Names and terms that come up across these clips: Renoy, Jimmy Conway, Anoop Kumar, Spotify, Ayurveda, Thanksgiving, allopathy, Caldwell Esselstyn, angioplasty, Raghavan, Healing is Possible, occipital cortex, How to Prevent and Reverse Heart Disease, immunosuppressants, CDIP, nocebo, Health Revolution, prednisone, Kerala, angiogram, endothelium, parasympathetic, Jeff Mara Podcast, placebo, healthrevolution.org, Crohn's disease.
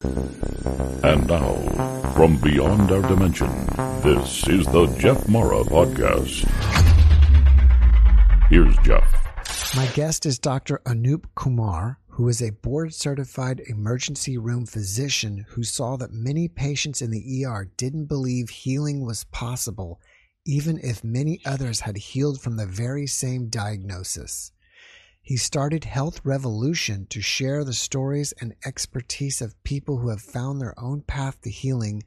And now, from beyond our dimension, this is the Jeff Mara Podcast. Here's Jeff. My guest is Dr. Anoop Kumar, who is a board-certified emergency room physician who saw that many patients in the ER didn't believe healing was possible, even if many others had healed from the very same diagnosis. He started Health Revolution to share the stories and expertise of people who have found their own path to healing,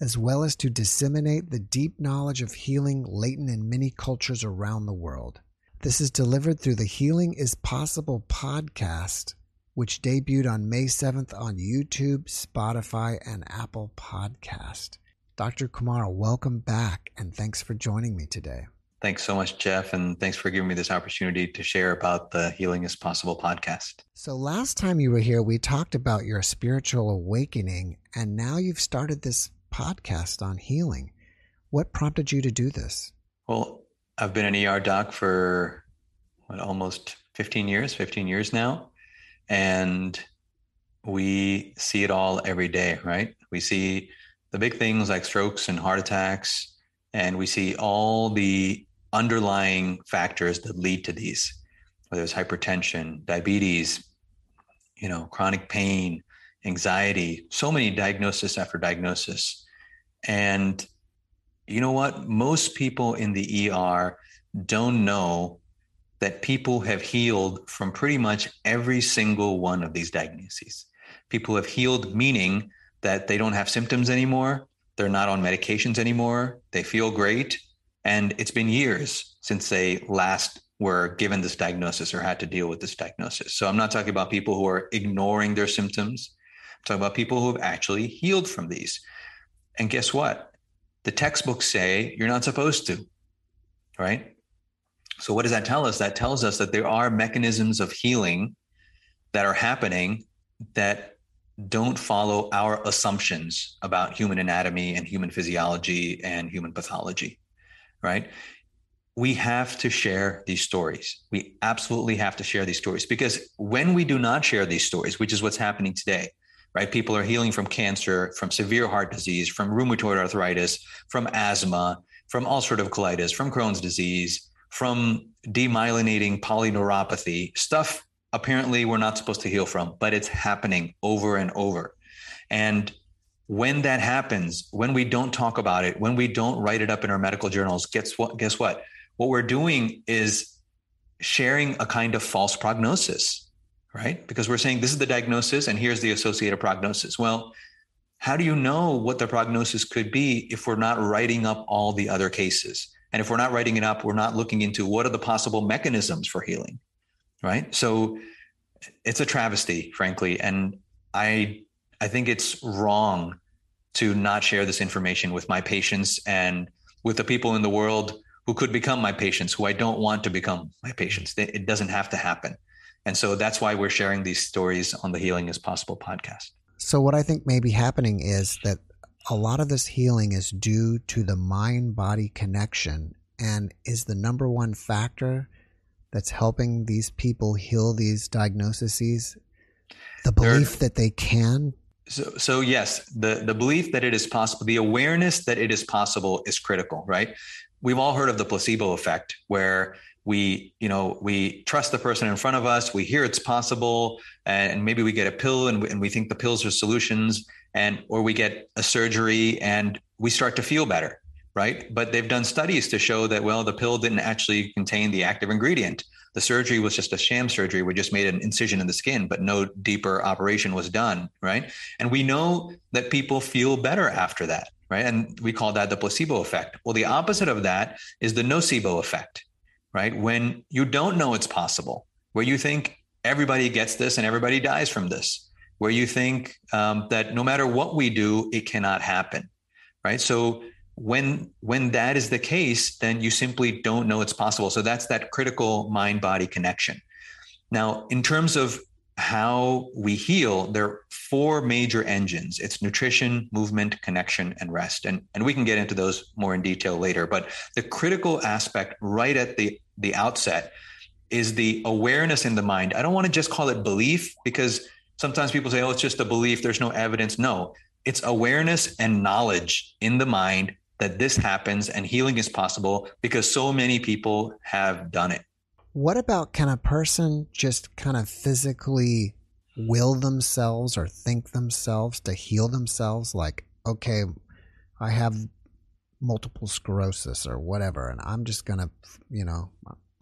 as well as to disseminate the deep knowledge of healing latent in many cultures around the world. This is delivered through the Healing is Possible podcast, which debuted on May 7th on YouTube, Spotify, and Apple Podcast. Dr. Kumar, welcome back, and thanks for joining me today. Thanks so much, Jeff, and thanks for giving me this opportunity to share about the Healing is Possible podcast. So last time you were here, we talked about your spiritual awakening, and now you've started this podcast on healing. What prompted you to do this? Well, I've been an ER doc for almost 15 years now, and we see it all every day, right? We see the big things like strokes and heart attacks, and we see all the underlying factors that lead to these, whether it's hypertension, diabetes, chronic pain, anxiety, so many diagnosis after diagnosis. And you know what? Most people in the ER don't know that people have healed from pretty much every single one of these diagnoses. People have healed, meaning that they don't have symptoms anymore. They're not on medications anymore. They feel great. And it's been years since they last were given this diagnosis or had to deal with this diagnosis. So I'm not talking about people who are ignoring their symptoms. I'm talking about people who have actually healed from these. And guess what? The textbooks say you're not supposed to, right? So what does that tell us? That tells us that there are mechanisms of healing that are happening that don't follow our assumptions about human anatomy and human physiology and human pathology, right? We have to share these stories. We absolutely have to share these stories, because when we do not share these stories, which is what's happening today, right? People are healing from cancer, from severe heart disease, from rheumatoid arthritis, from asthma, from ulcerative colitis, from Crohn's disease, from demyelinating polyneuropathy, stuff apparently we're not supposed to heal from, but it's happening over and over. And when that happens, when we don't talk about it, when we don't write it up in our medical journals, guess what? What we're doing is sharing a kind of false prognosis, right? Because we're saying this is the diagnosis and here's the associated prognosis. Well, how do you know what the prognosis could be if we're not writing up all the other cases? And if we're not writing it up, we're not looking into what are the possible mechanisms for healing, right? So it's a travesty, frankly. And I think it's wrong to not share this information with my patients and with the people in the world who could become my patients, who I don't want to become my patients. It doesn't have to happen. And so that's why we're sharing these stories on the Healing is Possible podcast. So what I think may be happening is that a lot of this healing is due to the mind-body connection, and is the number one factor that's helping these people heal these diagnoses, the belief that they can? So yes, the belief that it is possible, the awareness that it is possible is critical, right? We've all heard of the placebo effect, where we trust the person in front of us, we hear it's possible, and maybe we get a pill and we think the pills are solutions, or we get a surgery and we start to feel better, right? But they've done studies to show that, well, the pill didn't actually contain the active ingredient. The surgery was just a sham surgery. We just made an incision in the skin, but no deeper operation was done, right? And we know that people feel better after that, right? And we call that the placebo effect. Well, the opposite of that is the nocebo effect, right? When you don't know it's possible, where you think everybody gets this and everybody dies from this. where you think that no matter what we do, it cannot happen, right? So when that is the case, then you simply don't know it's possible. So that's that critical mind-body connection. Now, in terms of how we heal, there are four major engines. It's nutrition, movement, connection, and rest. And we can get into those more in detail later. But the critical aspect right at the outset is the awareness in the mind. I don't want to just call it belief, because sometimes people say, oh, it's just a belief, there's no evidence. No, it's awareness and knowledge in the mind that this happens and healing is possible because so many people have done it. What about, can a person just kind of physically will themselves or think themselves to heal themselves? Like, okay, I have multiple sclerosis or whatever, and I'm just going to,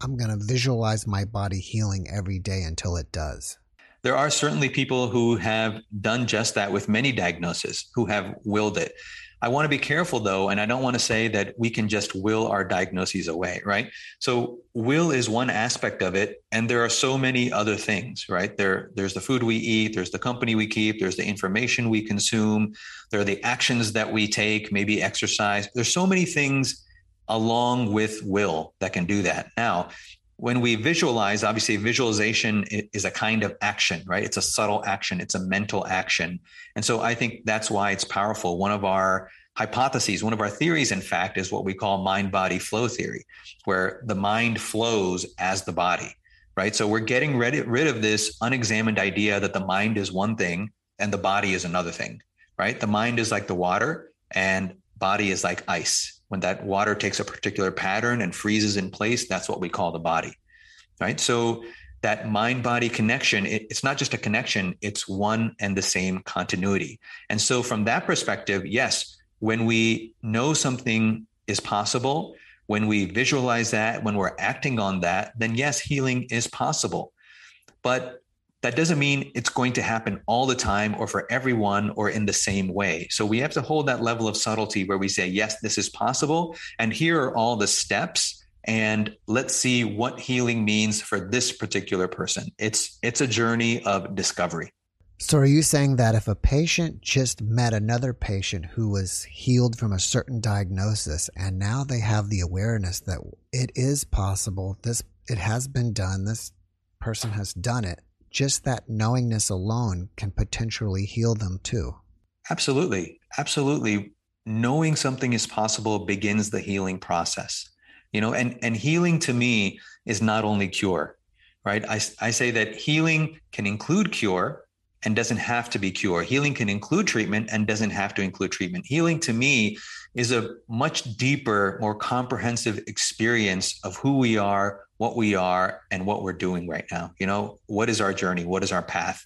I'm going to visualize my body healing every day until it does. There are certainly people who have done just that with many diagnoses, who have willed it. I want to be careful, though, and I don't want to say that we can just will our diagnoses away, right? So will is one aspect of it, and there are so many other things, right? There's the food we eat, there's the company we keep, there's the information we consume, there are the actions that we take, maybe exercise. There's so many things along with will that can do that. Now, when we visualize, obviously visualization is a kind of action, right? It's a subtle action. It's a mental action. And so I think that's why it's powerful. One of our hypotheses, one of our theories, in fact, is what we call mind-body flow theory, where the mind flows as the body, right? So we're getting rid of this unexamined idea that the mind is one thing and the body is another thing, right? The mind is like the water and body is like ice. When that water takes a particular pattern and freezes in place, that's what we call the body, right? So that mind-body connection, it's not just a connection, it's one and the same continuity. And so from that perspective, yes, when we know something is possible, when we visualize that, when we're acting on that, then yes, healing is possible. But that doesn't mean it's going to happen all the time or for everyone or in the same way. So we have to hold that level of subtlety where we say, yes, this is possible. And here are all the steps. And let's see what healing means for this particular person. It's a journey of discovery. So are you saying that if a patient just met another patient who was healed from a certain diagnosis and now they have the awareness that it is possible, it has been done, this person has done it, just that knowingness alone can potentially heal them too? Absolutely. Absolutely. Knowing something is possible begins the healing process, and healing to me is not only cure, right? I say that healing can include cure and doesn't have to be cure. Healing can include treatment and doesn't have to include treatment. Healing to me is a much deeper, more comprehensive experience of who we are, what we are, and what we're doing right now. What is our journey? What is our path?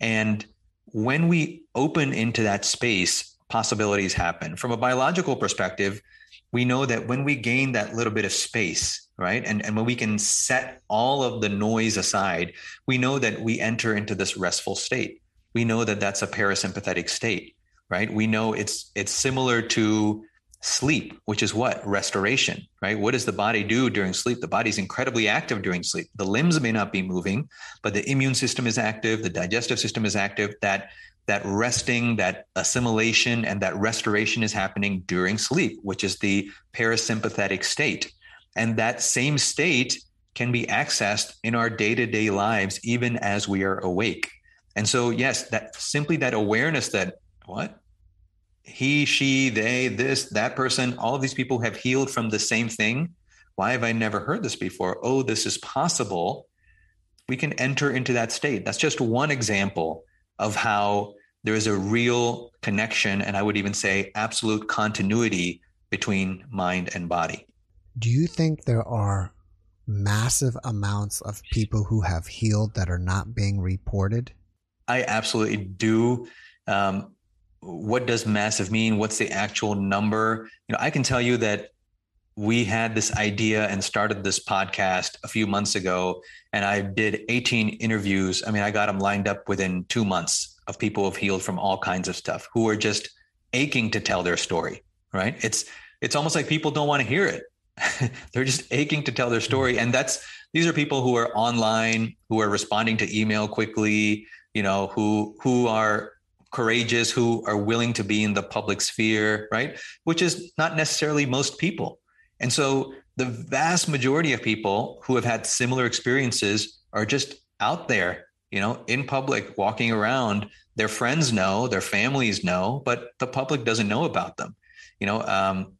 And when we open into that space, possibilities happen. From a biological perspective, we know that when we gain that little bit of space, right? And when we can set all of the noise aside, we know that we enter into this restful state. We know that that's a parasympathetic state, right? We know it's similar to sleep, which is what? Restoration, right? What does the body do during sleep? The body's incredibly active during sleep. The limbs may not be moving, but the immune system is active. The digestive system is active. That resting, that assimilation, and that restoration is happening during sleep, which is the parasympathetic state. And that same state can be accessed in our day-to-day lives, even as we are awake. And so, yes, that simply that awareness that what? He, she, they, this, that person, all of these people have healed from the same thing. Why have I never heard this before? Oh, this is possible. We can enter into that state. That's just one example of how there is a real connection, and I would even say absolute continuity between mind and body. Do you think there are massive amounts of people who have healed that are not being reported? I absolutely do. What does massive mean? What's the actual number? I can tell you that we had this idea and started this podcast a few months ago, and I did 18 interviews. I mean, I got them lined up within 2 months of people who have healed from all kinds of stuff, who are just aching to tell their story, right? It's almost like people don't want to hear it. They're just aching to tell their story. And these are people who are online, who are responding to email quickly, you know, who are courageous, who are willing to be in the public sphere, right? Which is not necessarily most people. And so the vast majority of people who have had similar experiences are just out there, you know, in public, walking around. Their friends know, their families know, but the public doesn't know about them. You know, I'm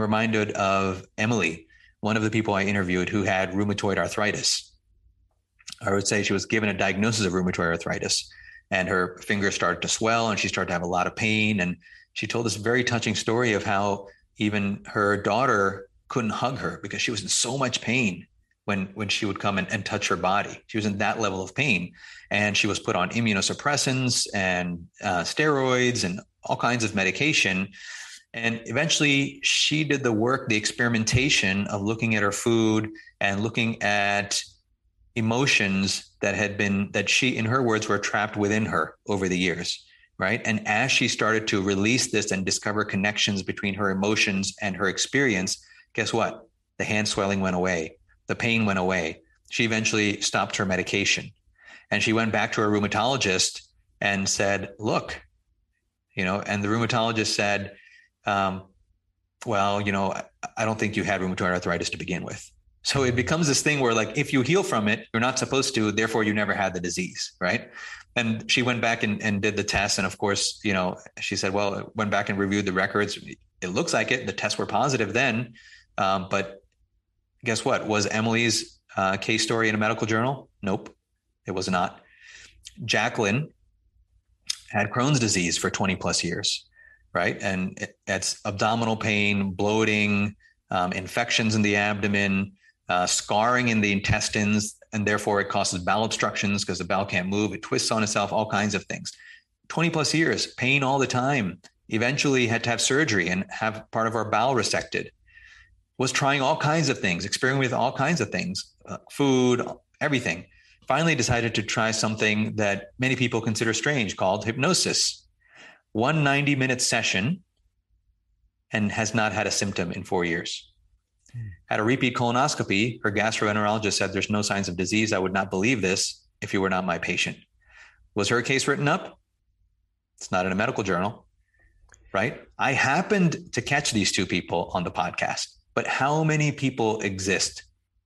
reminded of Emily, one of the people I interviewed who had rheumatoid arthritis. I would say she was given a diagnosis of rheumatoid arthritis, and her fingers started to swell and she started to have a lot of pain. And she told this very touching story of how even her daughter couldn't hug her because she was in so much pain when she would come and touch her body. She was in that level of pain, and she was put on immunosuppressants and steroids and all kinds of medication. And eventually she did the work, the experimentation of looking at her food and looking at emotions that she, in her words, were trapped within her over the years. Right. And as she started to release this and discover connections between her emotions and her experience, guess what? The hand swelling went away. The pain went away. She eventually stopped her medication, and she went back to her rheumatologist and said, look, you know, and the rheumatologist said, well, you know, I don't think you had rheumatoid arthritis to begin with. So it becomes this thing where, like, if you heal from it, you're not supposed to, therefore you never had the disease. Right. And she went back and did the test. And of course, you know, she said, well, went back and reviewed the records. It looks like it. The tests were positive then. But guess what? Was Emily's case story in a medical journal? Nope, it was not. Jacqueline had Crohn's disease for 20 plus years, right? And that's abdominal pain, bloating, infections in the abdomen, scarring in the intestines, and therefore it causes bowel obstructions because the bowel can't move. It twists on itself, all kinds of things. 20 plus years, pain all the time. Eventually had to have surgery and have part of her bowel resected. Was trying all kinds of things, experimenting with all kinds of things, food, everything. Finally decided to try something that many people consider strange called hypnosis. One 90-minute session, and has not had a symptom in 4 years. Had a repeat colonoscopy. Her gastroenterologist said, there's no signs of disease. I would not believe this if you were not my patient. Was her case written up? It's not in a medical journal, right? I happened to catch these two people on the podcast. But how many people exist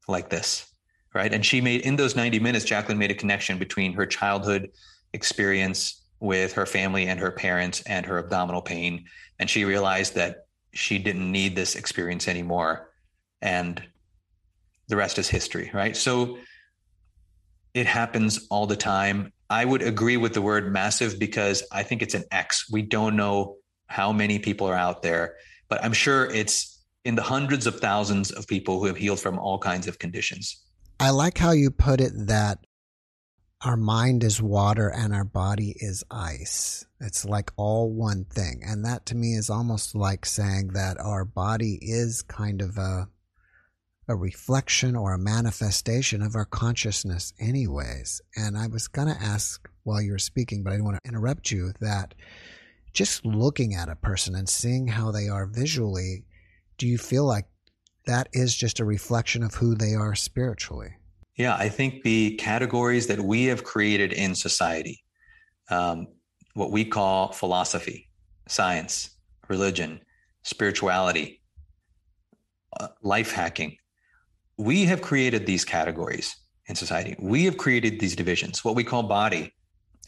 like this, right? And she made, in those 90 minutes, Jacqueline made a connection between her childhood experience with her family and her parents and her abdominal pain. And she realized that she didn't need this experience anymore. And the rest is history, right? So it happens all the time. I would agree with the word massive because I think it's an X. We don't know how many people are out there, but I'm sure it's in the hundreds of thousands of people who have healed from all kinds of conditions. I like how you put it that our mind is water and our body is ice. It's like all one thing. And that to me is almost like saying that our body is kind of a reflection or a manifestation of our consciousness anyways. And I was going to ask while you were speaking, but I didn't want to interrupt you, that just looking at a person and seeing how they are visually, do you feel like that is just a reflection of who they are spiritually? Yeah, I think the categories that we have created in society, what we call philosophy, science, religion, spirituality, life hacking, we have created these categories in society. We have created these divisions, what we call body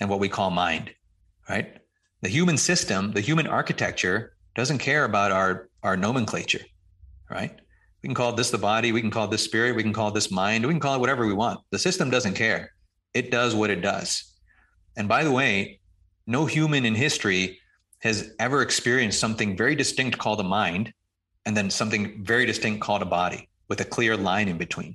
and what we call mind, right? The human system, the human architecture doesn't care about our nomenclature, right? We can call this the body. We can call this spirit. We can call this mind. We can call it whatever we want. The system doesn't care. It does what it does. And by the way, no human in history has ever experienced something very distinct called a mind and then something very distinct called a body with a clear line in between,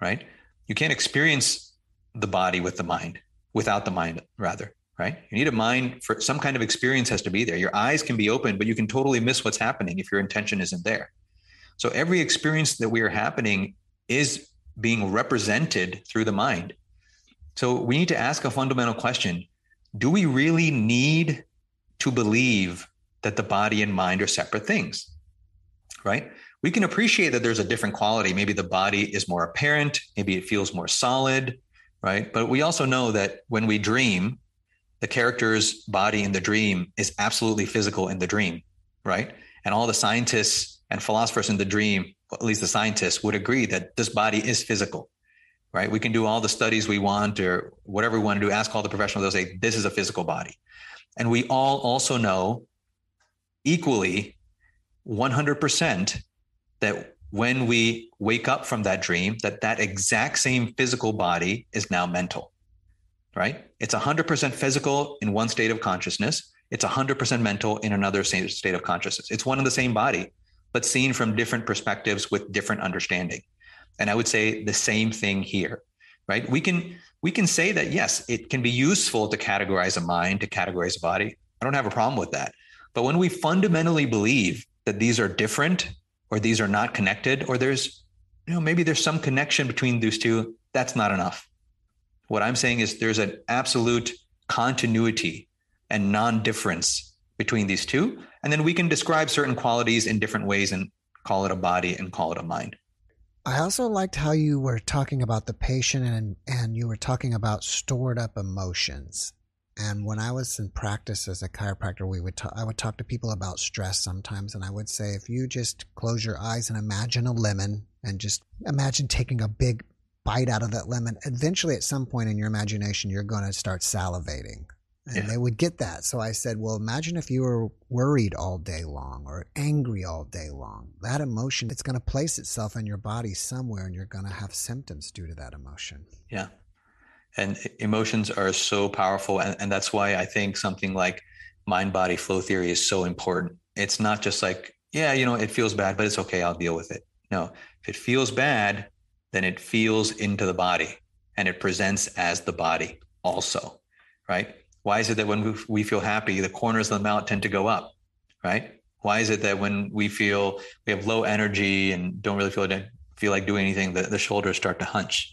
right? You can't experience the body with the mind, without the mind, rather. Right? You need a mind for some kind of experience has to be there. Your eyes can be open, but you can totally miss what's happening if your intention isn't there. So every experience that we are happening is being represented through the mind. So we need to ask a fundamental question. Do we really need to believe that the body and mind are separate things? Right? We can appreciate that there's a different quality. Maybe the body is more apparent. Maybe it feels more solid. right? But we also know that when we dream, the character's body in the dream is absolutely physical in the dream, right? And all the scientists and philosophers in the dream, at least the scientists, would agree that this body is physical, right? We can do all the studies we want or whatever we want to do, ask all the professionals, they'll say, this is a physical body. And we all also know equally 100% that when we wake up from that dream, that exact same physical body is now mental, right? It's 100% physical in one state of consciousness. It's 100% mental in another state of consciousness. It's one and the same body, but seen from different perspectives with different understanding. And I would say the same thing here, right? We can say that, yes, it can be useful to categorize a mind, to categorize a body. I don't have a problem with that. But when we fundamentally believe that these are different or these are not connected, or there's, you know, maybe there's some connection between these two, that's not enough. What I'm saying is there's an absolute continuity and non-difference between these two. And then we can describe certain qualities in different ways and call it a body and call it a mind. I also liked how you were talking about the patient and you were talking about stored up emotions. And when I was in practice as a chiropractor, I would talk to people about stress sometimes. And I would say, if you just close your eyes and imagine a lemon and just imagine taking a big bite out of that lemon, eventually at some point in your imagination, you're going to start salivating. And yeah, they would get that. So I said, well, imagine if you were worried all day long or angry all day long. That emotion, it's going to place itself in your body somewhere, and you're going to have symptoms due to that emotion. Yeah. And emotions are so powerful. And that's why I think something like mind-body flow theory is so important. It's not just like, yeah, you know, it feels bad, but it's okay, I'll deal with it. No, if it feels bad, then it feels into the body and it presents as the body also, right? Why is it that when we feel happy, the corners of the mouth tend to go up, right? Why is it that when we feel we have low energy and don't really feel like doing anything, the shoulders start to hunch,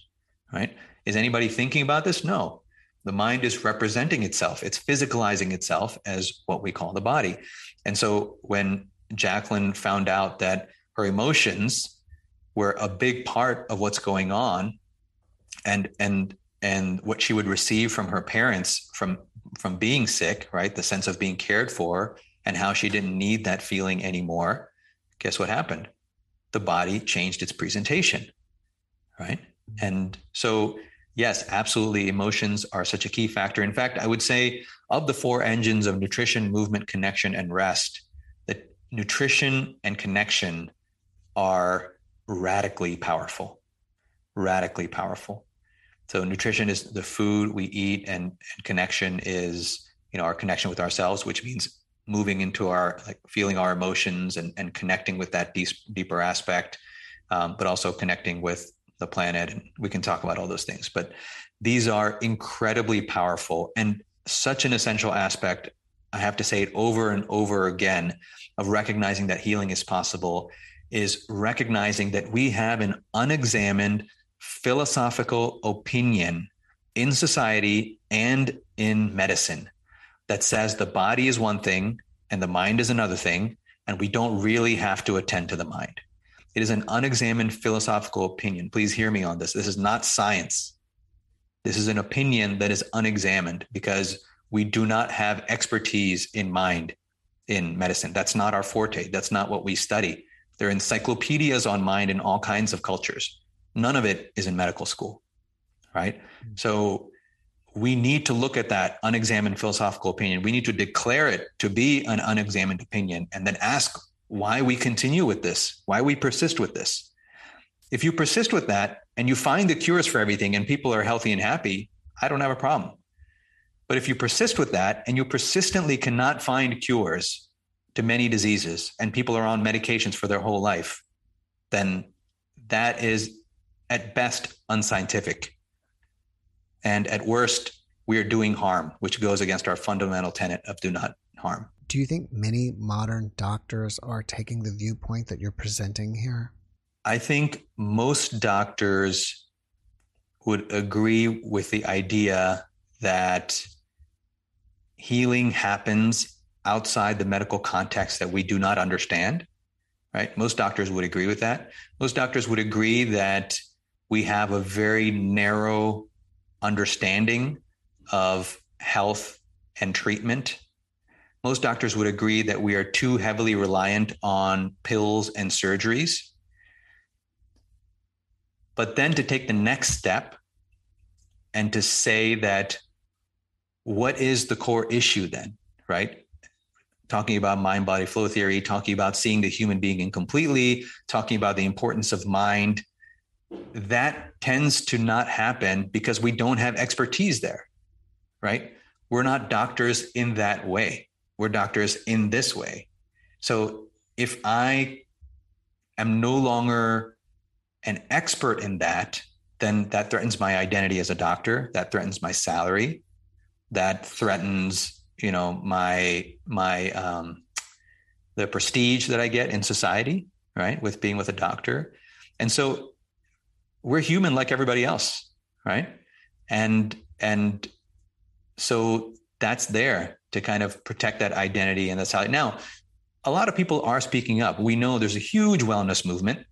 right? Is anybody thinking about this? No. The mind is representing itself. It's physicalizing itself as what we call the body. And so when Jacqueline found out that her emotions were a big part of what's going on and what she would receive from her parents from being sick, right? The sense of being cared for and how she didn't need that feeling anymore. Guess what happened? The body changed its presentation, right? And so, yes, absolutely. Emotions are such a key factor. In fact, I would say of the four engines of nutrition, movement, connection, and rest, that nutrition and connection are radically powerful. So nutrition is the food we eat, and connection is, you know, our connection with ourselves, which means moving into our, like, feeling our emotions and connecting with that deeper aspect, but also connecting with the planet. And we can talk about all those things, but these are incredibly powerful and such an essential aspect. I have to say it over and over again, of recognizing that healing is possible, is recognizing that we have an unexamined philosophical opinion in society and in medicine that says the body is one thing and the mind is another thing, and we don't really have to attend to the mind. It is an unexamined philosophical opinion. Please hear me on this. This is not science. This is an opinion that is unexamined because we do not have expertise in mind in medicine. That's not our forte. That's not what we study. There are encyclopedias on mind in all kinds of cultures. None of it is in medical school, right? Mm-hmm. So we need to look at that unexamined philosophical opinion. We need to declare it to be an unexamined opinion and then ask why we continue with this, why we persist with this. If you persist with that and you find the cures for everything and people are healthy and happy, I don't have a problem. But if you persist with that and you persistently cannot find cures to many diseases and people are on medications for their whole life, then that is at best unscientific. And at worst, we are doing harm, which goes against our fundamental tenet of do not harm. Do you think many modern doctors are taking the viewpoint that you're presenting here? I think most doctors would agree with the idea that healing happens outside the medical context that we do not understand, right? Most doctors would agree with that. Most doctors would agree that we have a very narrow understanding of health and treatment. Most doctors would agree that we are too heavily reliant on pills and surgeries. But then to take the next step and to say that, what is the core issue then, right? Talking about mind-body flow theory, talking about seeing the human being incompletely, talking about the importance of mind, that tends to not happen because we don't have expertise there, right? We're not doctors in that way. We're doctors in this way. So if I am no longer an expert in that, then that threatens my identity as a doctor. That threatens my salary. That threatens, you know, the prestige that I get in society, right, with being with a doctor. And so we're human like everybody else, right? And so that's there to kind of protect that identity and that salary. Now, a lot of people are speaking up. We know there's a huge wellness movement,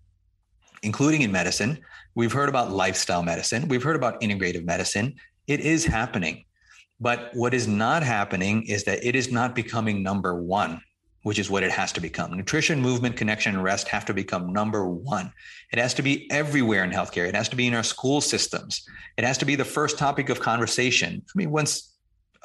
including in medicine. We've heard about lifestyle medicine. We've heard about integrative medicine. It is happening. But what is not happening is that it is not becoming number one, which is what it has to become. Nutrition, movement, connection, and rest have to become number one. It has to be everywhere in healthcare. It has to be in our school systems. It has to be the first topic of conversation. I mean, once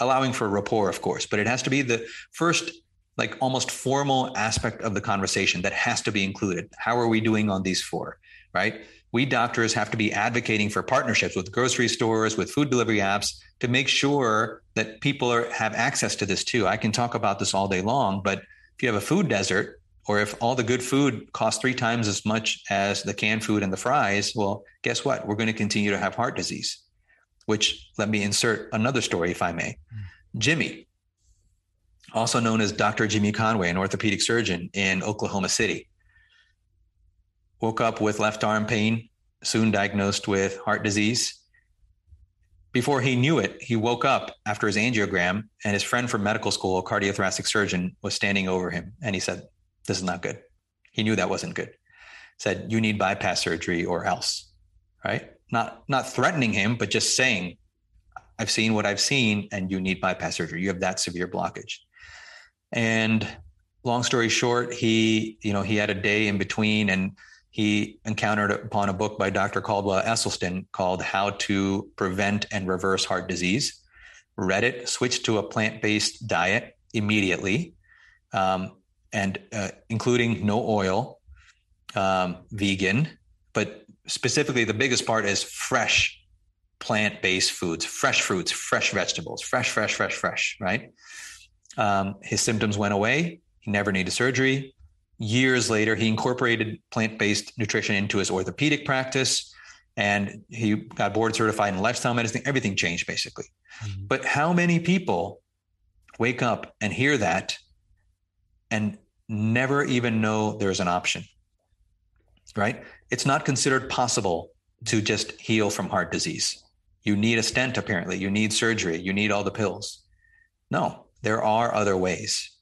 allowing for rapport, of course, but it has to be the first, like almost formal aspect of the conversation that has to be included. How are we doing on these four, right? We doctors have to be advocating for partnerships with grocery stores, with food delivery apps to make sure that people have access to this too. I can talk about this all day long, but if you have a food desert or if all the good food costs 3 times as much as the canned food and the fries, well, guess what? We're going to continue to have heart disease, which let me insert another story, if I may. Jimmy, also known as Dr. Jimmy Conway, an orthopedic surgeon in Oklahoma City, woke up with left arm pain, soon diagnosed with heart disease. Before he knew it, he woke up after his angiogram and his friend from medical school, a cardiothoracic surgeon, was standing over him. And he said, this is not good. He knew that wasn't good. Said, you need bypass surgery or else, right? Not threatening him, but just saying, I've seen what I've seen and you need bypass surgery. You have that severe blockage. And long story short, he had a day in between and he encountered upon a book by Dr. Caldwell Esselstyn called How to Prevent and Reverse Heart Disease, read it, switched to a plant-based diet immediately, and including no oil, vegan, but specifically the biggest part is fresh plant-based foods, fresh fruits, fresh vegetables, fresh, right? His symptoms went away. He never needed surgery. Years later, he incorporated plant-based nutrition into his orthopedic practice, and he got board certified in lifestyle medicine. Everything changed, basically. Mm-hmm. But how many people wake up and hear that and never even know there's an option, right? It's not considered possible to just heal from heart disease. You need a stent, apparently. You need surgery. You need all the pills. No, there are other ways.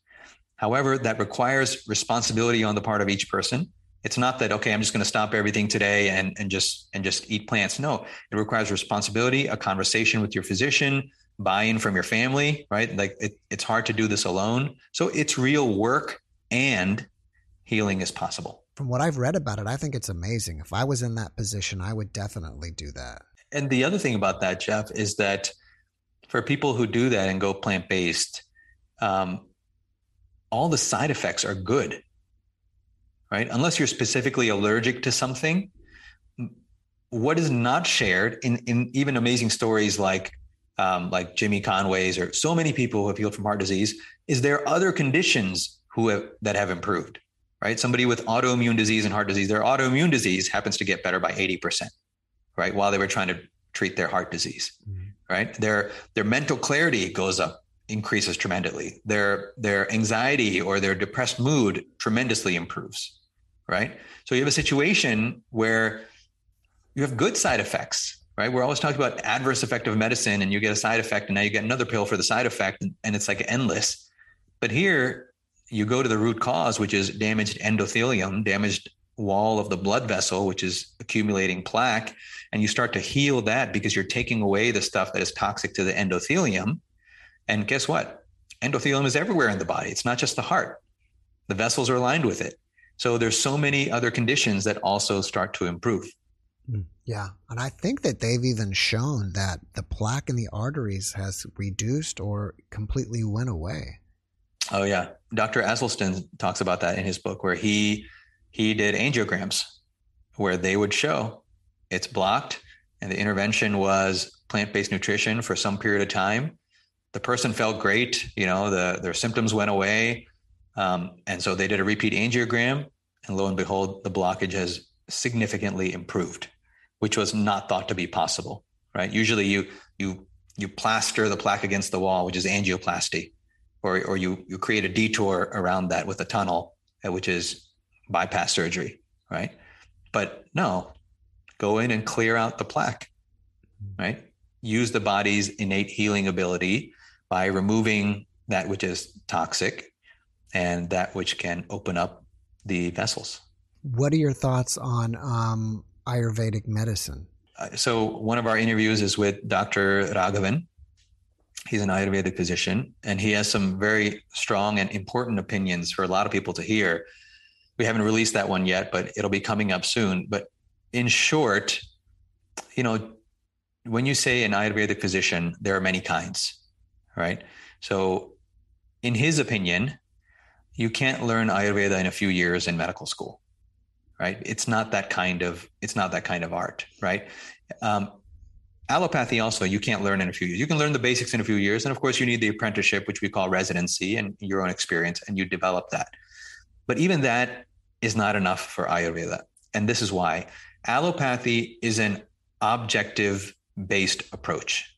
However, that requires responsibility on the part of each person. It's not that, okay, I'm just going to stop everything today and just eat plants. No, it requires responsibility, a conversation with your physician, buy-in from your family, right? Like it's hard to do this alone. So it's real work and healing is possible. From what I've read about it, I think it's amazing. If I was in that position, I would definitely do that. And the other thing about that, Jeff, is that for people who do that and go plant-based, all the side effects are good, right? Unless you're specifically allergic to something, what is not shared in even amazing stories like Jimmy Conway's or so many people who have healed from heart disease is there are other conditions that have improved, right? Somebody with autoimmune disease and heart disease, their autoimmune disease happens to get better by 80%, right? While they were trying to treat their heart disease, right? Their mental clarity goes up. Increases tremendously. Their anxiety or their depressed mood tremendously improves, right? So you have a situation where you have good side effects, right? We're always talking about adverse effect of medicine and you get a side effect and now you get another pill for the side effect and it's like endless. But here you go to the root cause, which is damaged endothelium, damaged wall of the blood vessel, which is accumulating plaque, and you start to heal that because you're taking away the stuff that is toxic to the endothelium. And guess what? Endothelium is everywhere in the body. It's not just the heart. The vessels are aligned with it. So there's so many other conditions that also start to improve. Yeah. And I think that they've even shown that the plaque in the arteries has reduced or completely went away. Oh, yeah. Dr. Esselstyn talks about that in his book, where he did angiograms where they would show it's blocked. And the intervention was plant-based nutrition for some period of time. The person felt great. You know, their symptoms went away. And so they did a repeat angiogram, and lo and behold, the blockage has significantly improved, which was not thought to be possible, right? Usually you plaster the plaque against the wall, which is angioplasty, or you create a detour around that with a tunnel, which is bypass surgery, right? But no, go in and clear out the plaque, right? Use the body's innate healing ability by removing that which is toxic and that which can open up the vessels. What are your thoughts on Ayurvedic medicine? So one of our interviews is with Dr. Raghavan. He's an Ayurvedic physician, and he has some very strong and important opinions for a lot of people to hear. We haven't released that one yet, but it'll be coming up soon. But in short, you know, when you say an Ayurvedic physician, there are many kinds, right? So in his opinion, you can't learn Ayurveda in a few years in medical school, right? It's not that kind of art, right? Allopathy also, you can't learn in a few years. You can learn the basics in a few years. And of course you need the apprenticeship, which we call residency, and your own experience, and you develop that. But even that is not enough for Ayurveda. And this is why allopathy is an objective-based approach,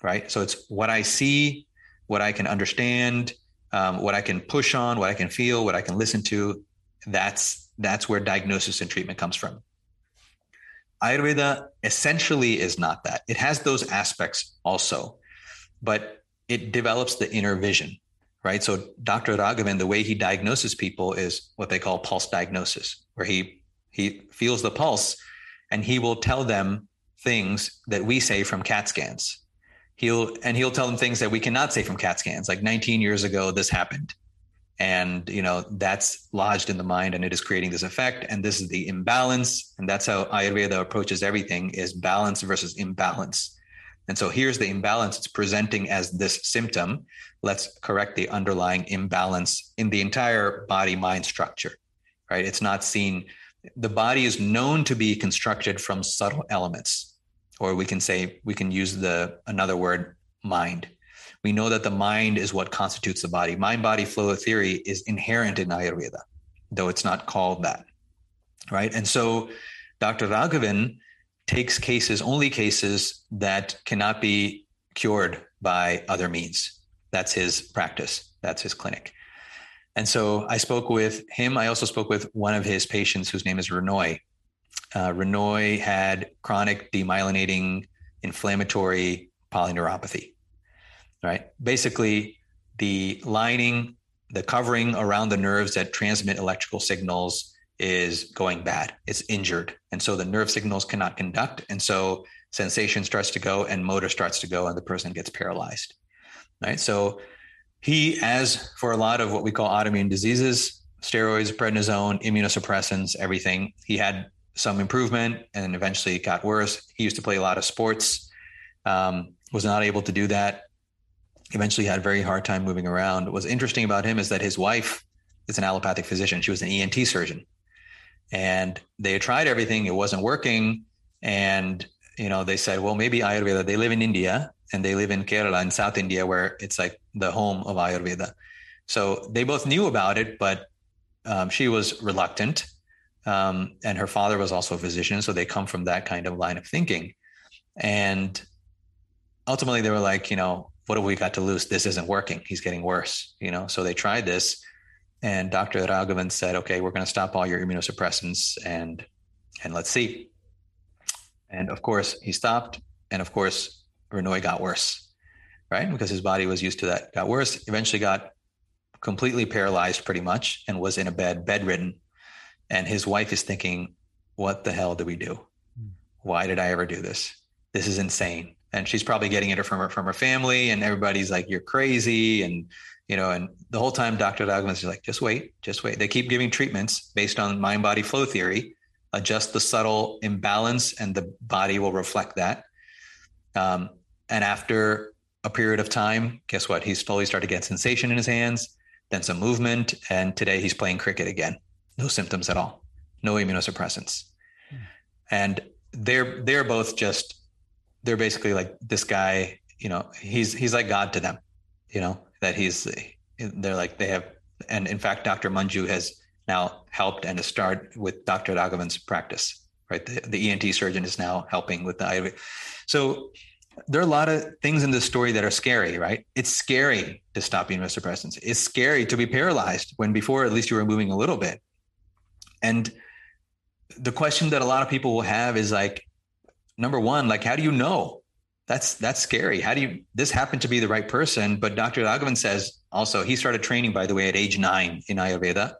right? So it's what I see, what I can understand, what I can push on, what I can feel, what I can listen to. That's where diagnosis and treatment comes from. Ayurveda essentially is not that. It has those aspects also, but it develops the inner vision, right? So Dr. Raghavan, the way he diagnoses people is what they call pulse diagnosis, where he feels the pulse and he will tell them things that we say from CAT scans. He'll tell them things that we cannot say from CAT scans, like 19 years ago, this happened. And, you know, that's lodged in the mind and it is creating this effect. And this is the imbalance. And that's how Ayurveda approaches everything, is balance versus imbalance. And so here's the imbalance. It's presenting as this symptom. Let's correct the underlying imbalance in the entire body-mind structure, right? It's not seen. The body is known to be constructed from subtle elements. Or we can use another word, mind. We know that the mind is what constitutes the body. Mind-body flow theory is inherent in Ayurveda, though it's not called that, right? And so Dr. Raghavan takes only cases that cannot be cured by other means. That's his practice. That's his clinic. And so I spoke with him. I also spoke with one of his patients whose name is Renoy. Renoy had chronic demyelinating inflammatory polyneuropathy, right? Basically, the covering around the nerves that transmit electrical signals is going bad. It's injured. And so the nerve signals cannot conduct. And so sensation starts to go and motor starts to go and the person gets paralyzed, right? So he, as for a lot of what we call autoimmune diseases, steroids, prednisone, immunosuppressants, everything, he had some improvement and eventually it got worse. He used to play a lot of sports, was not able to do that. Eventually had a very hard time moving around. What was interesting about him is that his wife is an allopathic physician. She was an ENT surgeon and they tried everything. It wasn't working. And, you know, they said, well, maybe Ayurveda. They live in India and they live in Kerala in South India, where it's like the home of Ayurveda. So they both knew about it, but she was reluctant. And her father was also a physician. So they come from that kind of line of thinking. And ultimately they were like, you know, what have we got to lose? This isn't working. He's getting worse, you know? So they tried this and Dr. Raghavan said, okay, we're going to stop all your immunosuppressants and let's see. And of course he stopped. And of course, Renoy got worse, right? Because his body was used to that, got worse, eventually got completely paralyzed pretty much and was in a bedridden. And his wife is thinking, what the hell did we do? Why did I ever do this? This is insane. And she's probably getting it from her family, and everybody's like, you're crazy. And, you know, and the whole time Dr. Dogman's like, just wait, just wait. They keep giving treatments based on mind body flow theory, adjust the subtle imbalance and the body will reflect that. And after a period of time, guess what? He's slowly started to get sensation in his hands, then some movement. And today he's playing cricket again. No symptoms at all, no immunosuppressants. And they're both just, they're basically like, this guy, you know, he's like God to them, you know, that they're like, they have, and in fact, Dr. Manju has now helped and has started with Dr. Raghavan's practice, right? The ENT surgeon is now helping with the Ayurveda. So there are a lot of things in this story that are scary, right? It's scary to stop immunosuppressants. It's scary to be paralyzed when before, at least you were moving a little bit. And the question that a lot of people will have is like, number one, like, how do you know? That's scary. How do you, this happened to be the right person, but Dr. Raghavan says also, he started training, by the way, at age 9 in Ayurveda.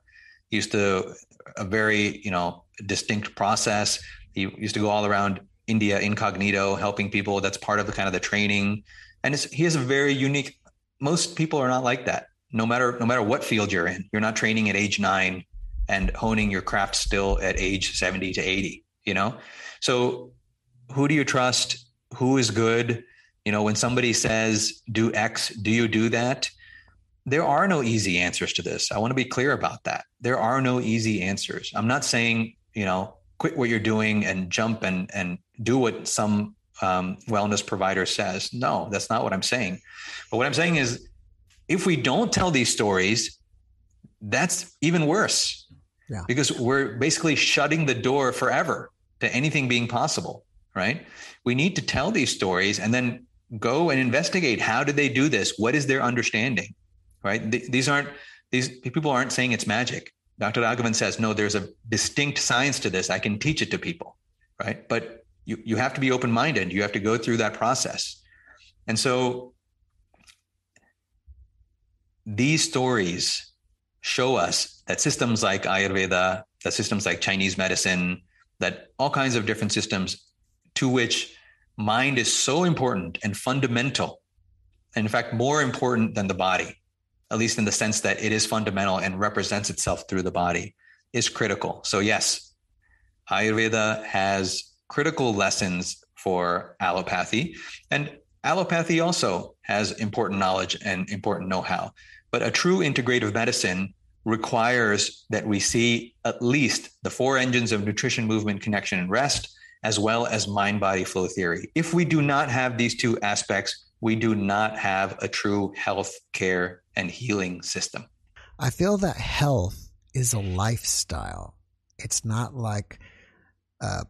He used to, a very, you know, distinct process. He used to go all around India incognito, helping people. That's part of the kind of the training. And he is a very unique, most people are not like that. No matter what field you're in, you're not training at age 9 and honing your craft still at age 70 to 80, you know? So who do you trust? Who is good? You know, when somebody says, do X, do you do that? There are no easy answers to this. I want to be clear about that. There are no easy answers. I'm not saying, you know, quit what you're doing and jump and do what some wellness provider says. No, that's not what I'm saying. But what I'm saying is, if we don't tell these stories, that's even worse. Yeah. Because we're basically shutting the door forever to anything being possible, right? We need to tell these stories and then go and investigate. How did they do this? What is their understanding, right? These people aren't saying it's magic. Dr. Raghavan says, no, there's a distinct science to this. I can teach it to people, right? But you have to be open-minded. You have to go through that process. And so these stories show us that systems like Ayurveda, that systems like Chinese medicine, that all kinds of different systems to which mind is so important and fundamental, and in fact, more important than the body, at least in the sense that it is fundamental and represents itself through the body, is critical. So yes, Ayurveda has critical lessons for allopathy, and allopathy also has important knowledge and important know-how. But a true integrative medicine requires that we see at least the 4 engines of nutrition, movement, connection, and rest, as well as mind-body flow theory. If we do not have these 2 aspects, we do not have a true health care and healing system. I feel that health is a lifestyle. It's not like a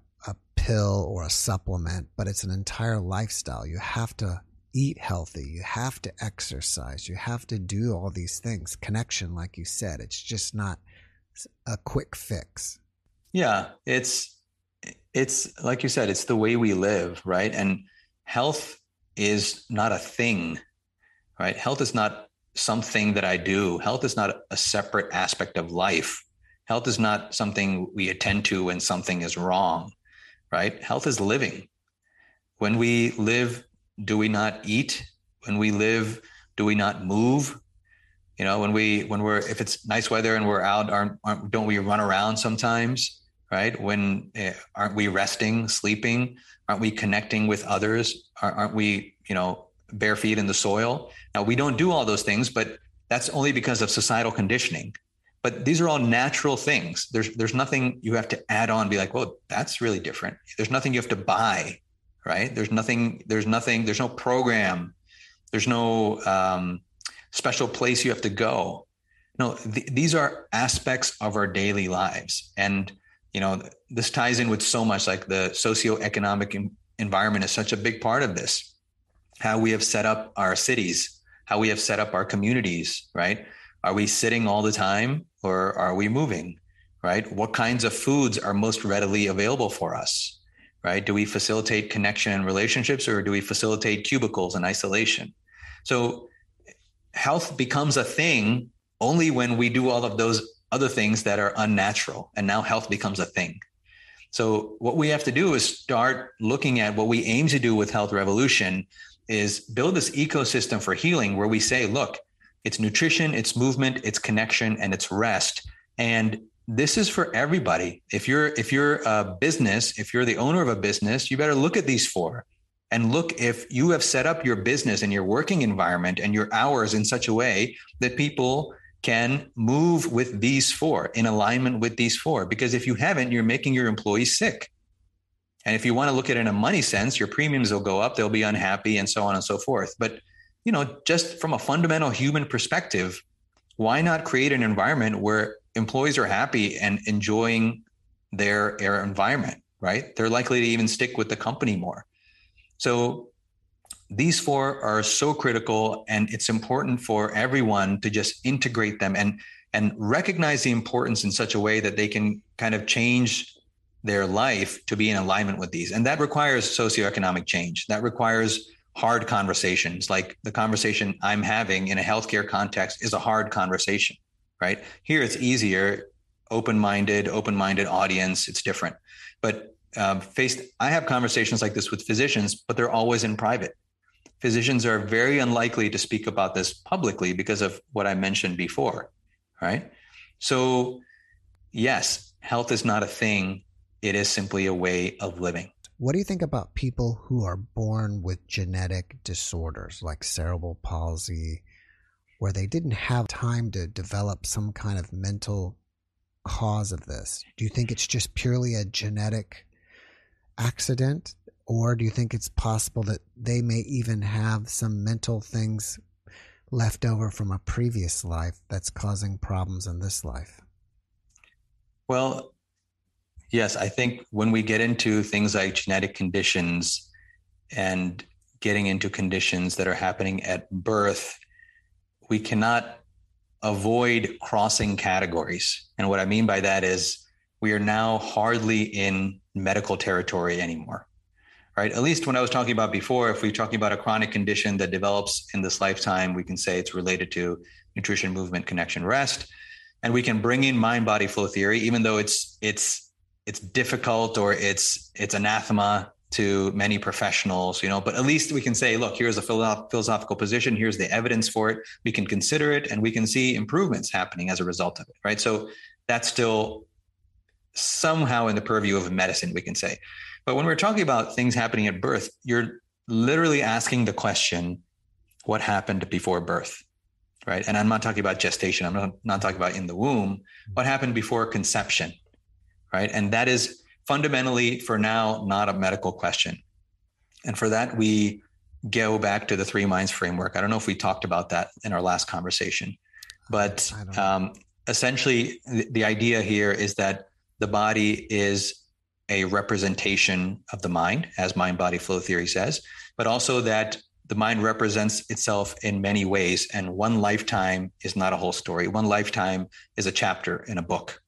pill or a supplement, but it's an entire lifestyle. You have to eat healthy. You have to exercise. You have to do all these things. Connection, like you said, it's just not a quick fix. Yeah, it's like you said, it's the way we live, right? And health is not a thing, right? Health is not something that I do. Health is not a separate aspect of life. Health is not something we attend to when something is wrong, right? Health is living. When we live, do we not eat? When we live, do we not move? You know, when we're if it's nice weather and we're out, don't we run around sometimes, right? When aren't we resting, sleeping? Aren't we connecting with others? Aren't we, you know, bare feet in the soil? Now, we don't do all those things, but that's only because of societal conditioning. But these are all natural things. There's nothing you have to add on, be like, well, that's really different. There's nothing you have to buy, right? There's no program. There's no special place you have to go. No, these are aspects of our daily lives. And, you know, this ties in with so much, like the socioeconomic environment is such a big part of this. How we have set up our cities, how we have set up our communities, right? Are we sitting all the time or are we moving, right? What kinds of foods are most readily available for us? Right? Do we facilitate connection and relationships, or do we facilitate cubicles and isolation? So health becomes a thing only when we do all of those other things that are unnatural. And now health becomes a thing. So what we have to do is start looking at what we aim to do with Health Revolution is build this ecosystem for healing where we say, look, it's nutrition, it's movement, it's connection, and it's rest. And this is for everybody. If you're a business, if you're the owner of a business, you better look at these four and look if you have set up your business and your working environment and your hours in such a way that people can move with these four, in alignment with these four. Because if you haven't, you're making your employees sick. And if you want to look at it in a money sense, your premiums will go up, they'll be unhappy, and so on and so forth. But, you know, just from a fundamental human perspective, why not create an environment where employees are happy and enjoying their environment, right? They're likely to even stick with the company more. So these four are so critical, and it's important for everyone to just integrate them and recognize the importance in such a way that they can kind of change their life to be in alignment with these. And that requires socioeconomic change. That requires hard conversations, like the conversation I'm having in a healthcare context is a hard conversation, right? Here it's easier, open-minded audience, it's different. But I have conversations like this with physicians, but they're always in private. Physicians are very unlikely to speak about this publicly because of what I mentioned before, right? So yes, health is not a thing. It is simply a way of living. What do you think about people who are born with genetic disorders like cerebral palsy, where they didn't have time to develop some kind of mental cause of this? Do you think it's just purely a genetic accident, or do you think it's possible that they may even have some mental things left over from a previous life that's causing problems in this life? Well, yes, I think when we get into things like genetic conditions and getting into conditions that are happening at birth, we cannot avoid crossing categories. And what I mean by that is we are now hardly in medical territory anymore, right? At least when I was talking about before, if we're talking about a chronic condition that develops in this lifetime, we can say it's related to nutrition, movement, connection, rest. And we can bring in mind-body flow theory, even though it's difficult, or it's anathema to many professionals, you know, but at least we can say, look, here's a philosophical position. Here's the evidence for it. We can consider it, and we can see improvements happening as a result of it, right? So that's still somehow in the purview of medicine, we can say. But when we're talking about things happening at birth, you're literally asking the question, what happened before birth, right? And I'm not talking about gestation. I'm not talking about in the womb. What happened before conception? Right. And that is fundamentally, for now, not a medical question. And for that, we go back to the three minds framework. I don't know if we talked about that in our last conversation, but essentially the idea here is that the body is a representation of the mind, as mind-body flow theory says, but also that the mind represents itself in many ways. And one lifetime is not a whole story. One lifetime is a chapter in a book.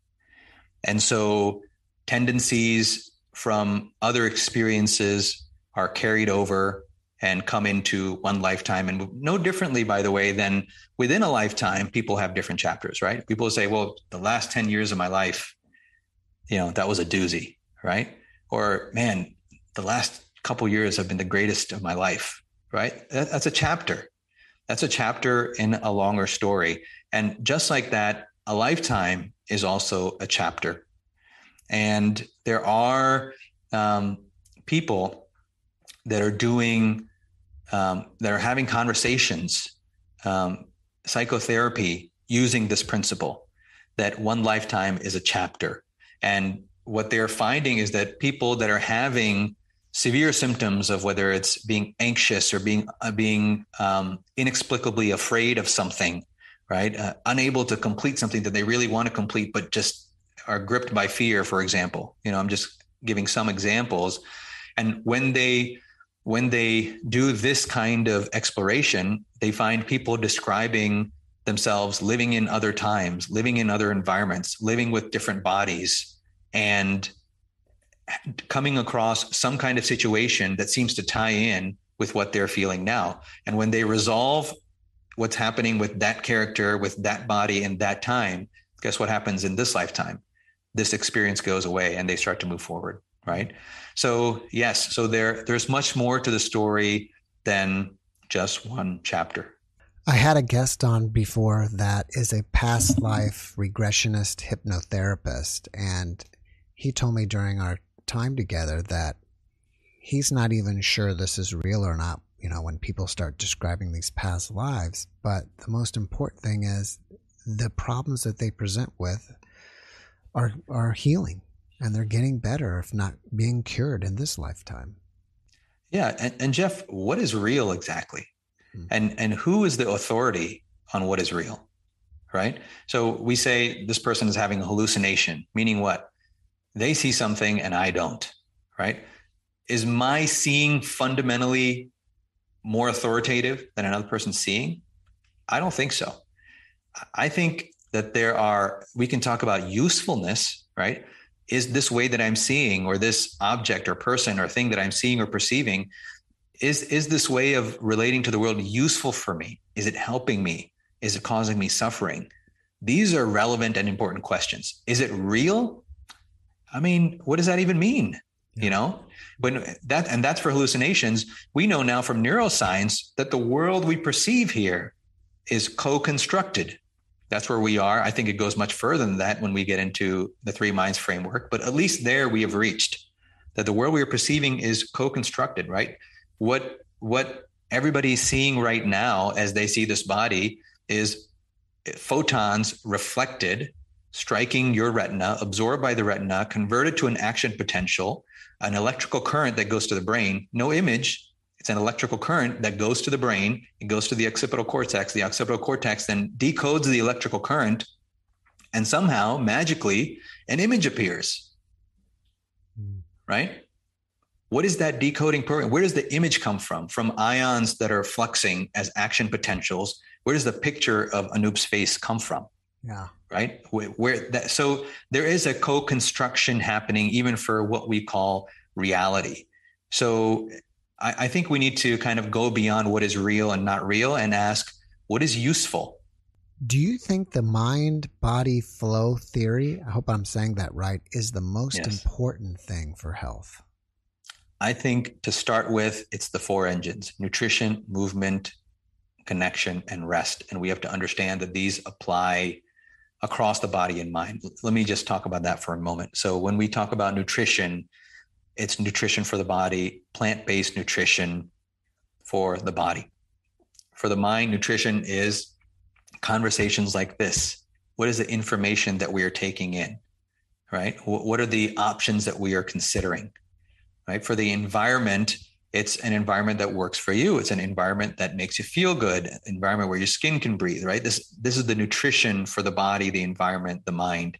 And so tendencies from other experiences are carried over and come into one lifetime, and no differently, by the way, than within a lifetime, people have different chapters, right? People will say, well, the last 10 years of my life, you know, that was a doozy, right? Or, man, the last couple years have been the greatest of my life, right? That's a chapter. That's a chapter in a longer story. And just like that, a lifetime is also a chapter. And there are people that are doing, that are having conversations, psychotherapy, using this principle that one lifetime is a chapter. And what they're finding is that people that are having severe symptoms of whether it's being anxious or being inexplicably afraid of something, right? Unable to complete something that they really want to complete, but just are gripped by fear, for example. You know, I'm just giving some examples. And when they do this kind of exploration, they find people describing themselves living in other times, living in other environments, living with different bodies, and coming across some kind of situation that seems to tie in with what they're feeling now. And when they resolve what's happening with that character, with that body, and that time, guess what happens in this lifetime? This experience goes away and they start to move forward, right? So yes, so there's much more to the story than just one chapter. I had a guest on before that is a past life regressionist hypnotherapist, and he told me during our time together that he's not even sure this is real or not, you know, when people start describing these past lives. But the most important thing is the problems that they present with are healing, and they're getting better, if not being cured in this lifetime. Yeah. And Jeff, what is real exactly? Mm-hmm. And who is the authority on what is real, right? So we say this person is having a hallucination, meaning what? They see something and I don't, right? Is my seeing fundamentally more authoritative than another person's seeing? I don't think so. I think that we can talk about usefulness, right? Is this way that I'm seeing, or this object or person or thing that I'm seeing or perceiving, is this way of relating to the world useful for me? Is it helping me? Is it causing me suffering? These are relevant and important questions. Is it real? I mean, what does that even mean? Yeah. You know, and that's for hallucinations. We know now from neuroscience that the world we perceive here is co-constructed. That's where we are. I think it goes much further than that when we get into the three minds framework, but at least there we have reached that the world we are perceiving is co-constructed, right? What everybody's seeing right now as they see this body is photons reflected, striking your retina, absorbed by the retina, converted to an action potential, an electrical current that goes to the brain, no image. It's an electrical current that goes to the brain. It goes to the occipital cortex. The occipital cortex then decodes the electrical current, and somehow, magically, an image appears, right? What is that decoding program? Where does the image come from? From ions that are fluxing as action potentials. Where does the picture of Anoop's face come from? Yeah. Right? So there is a co-construction happening even for what we call reality. So I think we need to kind of go beyond what is real and not real and ask, what is useful? Do you think the mind-body flow theory, I hope I'm saying that right, is the most important thing for health? I think to start with, it's the four engines: nutrition, movement, connection, and rest. And we have to understand that these apply across the body and mind. Let me just talk about that for a moment. So when we talk about nutrition, it's nutrition for the body, plant-based nutrition for the body. For the mind, nutrition is conversations like this. What is the information that we are taking in, right? What are the options that we are considering, right? For the environment, it's an environment that works for you. It's an environment that makes you feel good, environment where your skin can breathe, right? This is the nutrition for the body, the environment, the mind.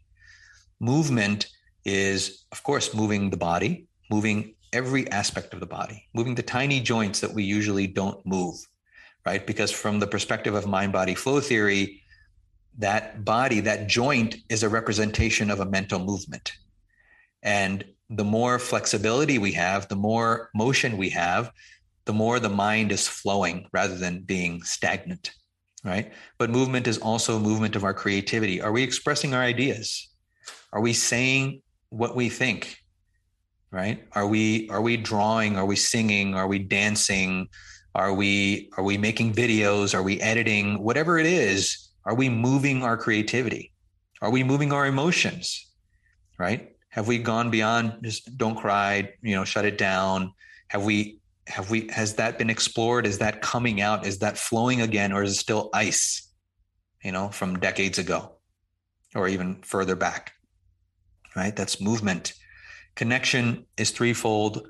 Movement is, of course, moving the body, moving every aspect of the body, moving the tiny joints that we usually don't move, right? Because from the perspective of mind-body flow theory, that body, that joint is a representation of a mental movement. And the more flexibility we have, the more motion we have, the more the mind is flowing rather than being stagnant, right? But movement is also movement of our creativity. Are we expressing our ideas? Are we saying what we think? Right? Are we drawing? Are we singing? Are we dancing? Are we making videos? Are we editing? Whatever it is, are we moving our creativity? Are we moving our emotions? Right? Have we gone beyond just don't cry, you know, shut it down? Has that been explored? Is that coming out? Is that flowing again? Or is it still ice, you know, from decades ago or even further back? Right? That's movement. Connection is threefold: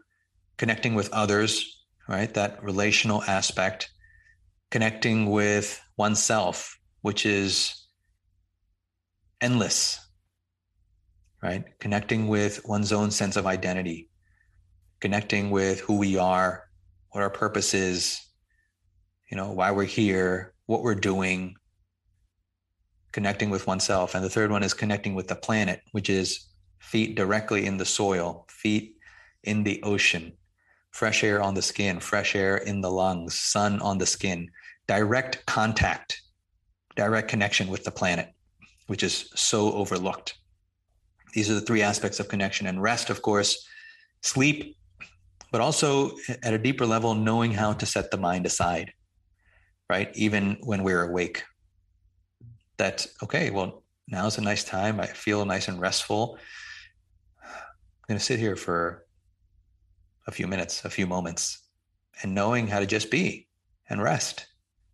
connecting with others, right? That relational aspect, connecting with oneself, which is endless, right? Connecting with one's own sense of identity, connecting with who we are, what our purpose is, you know, why we're here, what we're doing, connecting with oneself. And the third one is connecting with the planet, which is feet directly in the soil, feet in the ocean, fresh air on the skin, fresh air in the lungs, sun on the skin, direct contact, direct connection with the planet, which is so overlooked. These are the three aspects of connection: and rest, of course, sleep, but also at a deeper level, knowing how to set the mind aside, right? Even when we're awake. That, okay, well, now's a nice time. I feel nice and restful. I'm going to sit here for a few minutes, a few moments, and knowing how to just be and rest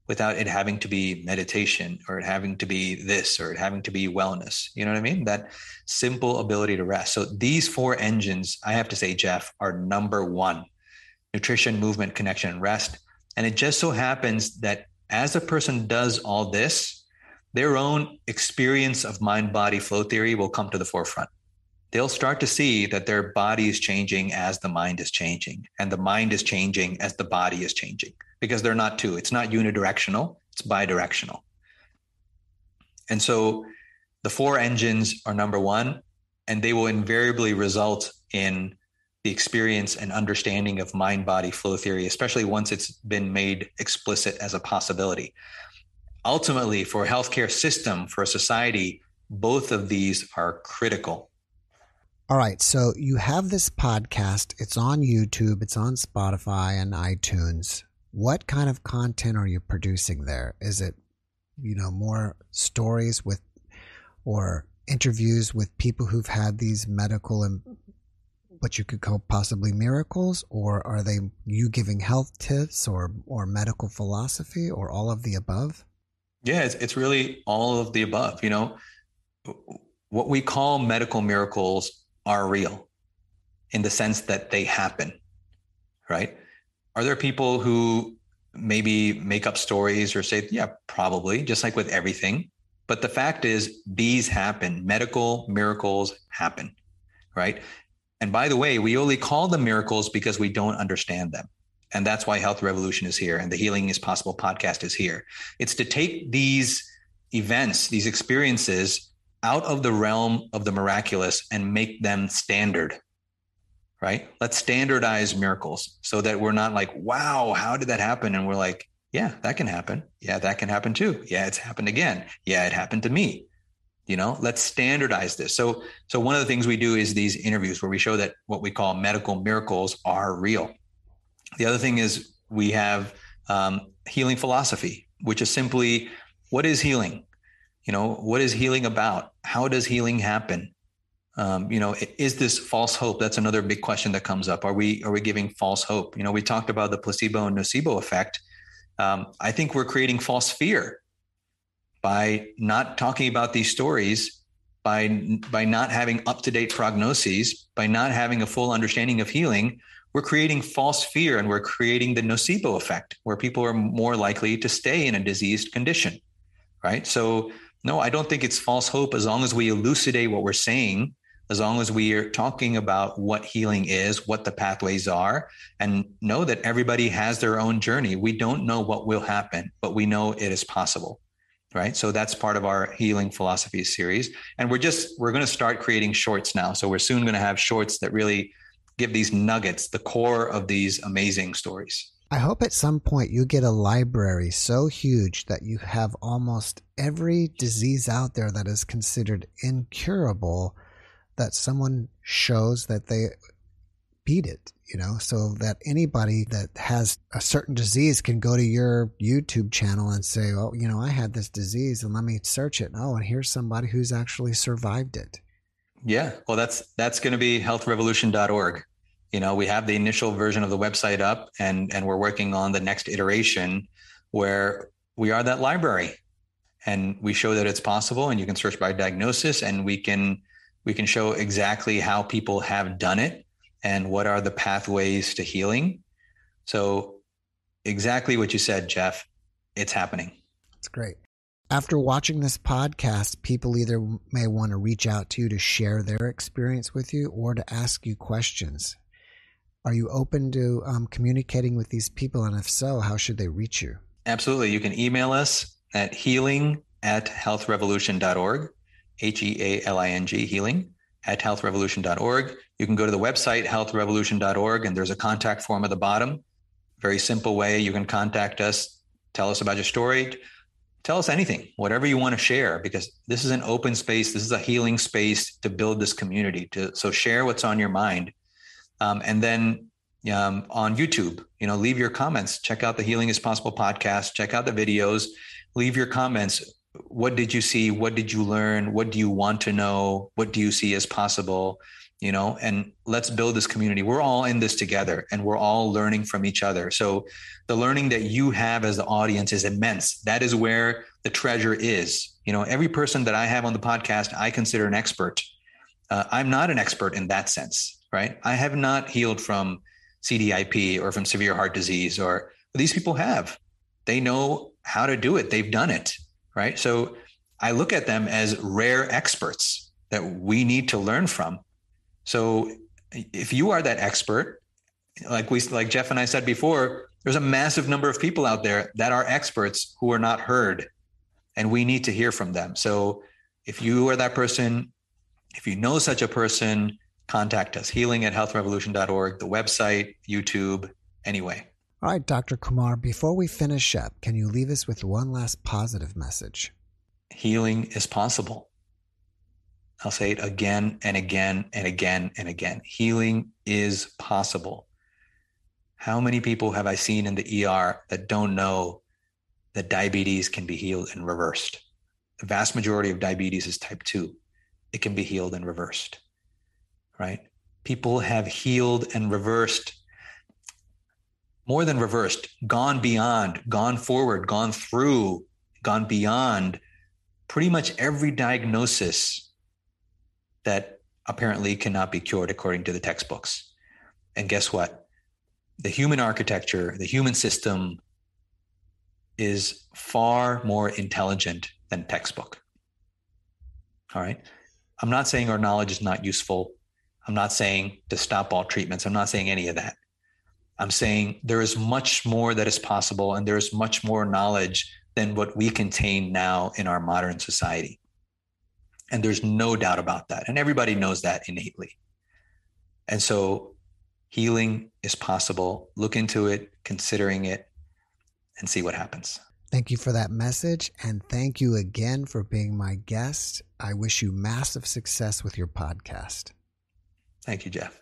without it having to be meditation or it having to be this or it having to be wellness. You know what I mean? That simple ability to rest. So these four engines, I have to say, Jeff, are number one: nutrition, movement, connection, and rest. And it just so happens that as a person does all this, their own experience of mind-body flow theory will come to the forefront. They'll start to see that their body is changing as the mind is changing, and the mind is changing as the body is changing, because they're not two. It's not unidirectional, it's bidirectional. And so the four engines are number one, and they will invariably result in the experience and understanding of mind-body flow theory, especially once it's been made explicit as a possibility. Ultimately, for a healthcare system, for a society, both of these are critical. All right. So you have this podcast. It's on YouTube. It's on Spotify and iTunes. What kind of content are you producing there? Is it, you know, more stories with or interviews with people who've had these medical and what you could call possibly miracles, or are they you giving health tips or medical philosophy or all of the above? Yeah, it's really all of the above. You know, what we call medical miracles are real in the sense that they happen, right? Are there people who maybe make up stories or say, yeah, probably, just like with everything? But the fact is, these happen. Medical miracles happen, right? And by the way, we only call them miracles because we don't understand them. And that's why Health Revolution is here and the Healing is Possible podcast is here. It's to take these events, these experiences, out of the realm of the miraculous and make them standard, right? Let's standardize miracles so that we're not like, wow, how did that happen? And we're like, yeah, that can happen. Yeah, that can happen too. Yeah, it's happened again. Yeah, it happened to me. You know, let's standardize this. So one of the things we do is these interviews where we show that what we call medical miracles are real. The other thing is we have healing philosophy, which is simply, what is healing? You know, what is healing about? How does healing happen? You know, is this false hope? That's another big question that comes up. Are we giving false hope? You know, we talked about the placebo and nocebo effect. I think we're creating false fear by not talking about these stories, by not having up-to-date prognoses, by not having a full understanding of healing. We're creating false fear, and we're creating the nocebo effect, where people are more likely to stay in a diseased condition, right? So no, I don't think it's false hope as long as we elucidate what we're saying, as long as we are talking about what healing is, what the pathways are, and know that everybody has their own journey. We don't know what will happen, but we know it is possible, right? So that's part of our Healing Philosophy series. And we're going to start creating shorts now. So we're soon going to have shorts that really give these nuggets, the core of these amazing stories. I hope at some point you get a library so huge that you have almost every disease out there that is considered incurable, that someone shows that they beat it, you know, so that anybody that has a certain disease can go to your YouTube channel and say, oh, you know, I had this disease and let me search it. Oh, and here's somebody who's actually survived it. Yeah. Well, that's going to be healthrevolution.org. You know, we have the initial version of the website up, and we're working on the next iteration where we are that library and we show that it's possible, and you can search by diagnosis, and we can show exactly how people have done it and what are the pathways to healing. So exactly what you said, Jeff, it's happening. That's great. After watching this podcast, people either may want to reach out to you to share their experience with you or to ask you questions. Are you open to communicating with these people? And if so, how should they reach you? Absolutely. You can email us at healing@healthrevolution.org, HEALING, healing@healthrevolution.org. You can go to the website, healthrevolution.org, and there's a contact form at the bottom. Very simple way you can contact us. Tell us about your story. Tell us anything, whatever you want to share, because this is an open space. This is a healing space to build this community. So share what's on your mind. And then on YouTube, leave your comments. Check out the Healing is Possible podcast. Check out the videos. Leave your comments. What did you see? What did you learn? What do you want to know? What do you see as possible? And let's build this community. We're all in this together and we're all learning from each other. So the learning that you have as the audience is immense. That is where the treasure is. Every person that I have on the podcast, I consider an expert. I'm not an expert in that sense, right? I have not healed from CDIP or from severe heart disease, or these people have. They know how to do it. They've done it, right? So I look at them as rare experts that we need to learn from. So if you are that expert, like Jeff and I said before, there's a massive number of people out there that are experts who are not heard, and we need to hear from them. So if you are that person, if you know such a person, contact us, healing@healthrevolution.org, the website, YouTube, anyway. All right, Dr. Kumar, before we finish up, can you leave us with one last positive message? Healing is possible. I'll say it again and again and again and again. Healing is possible. How many people have I seen in the ER that don't know that diabetes can be healed and reversed? The vast majority of diabetes is type 2. It can be healed and reversed, right? People have healed and reversed, more than reversed, gone beyond, gone forward, gone through, gone beyond pretty much every diagnosis that apparently cannot be cured according to the textbooks. And guess what? The human architecture, the human system is far more intelligent than textbook. All right. I'm not saying our knowledge is not useful. I'm not saying to stop all treatments. I'm not saying any of that. I'm saying there is much more that is possible, and there is much more knowledge than what we contain now in our modern society. And there's no doubt about that. And everybody knows that innately. And so healing is possible. Look into it, considering it, and see what happens. Thank you for that message. And thank you again for being my guest. I wish you massive success with your podcast. Thank you, Jeff.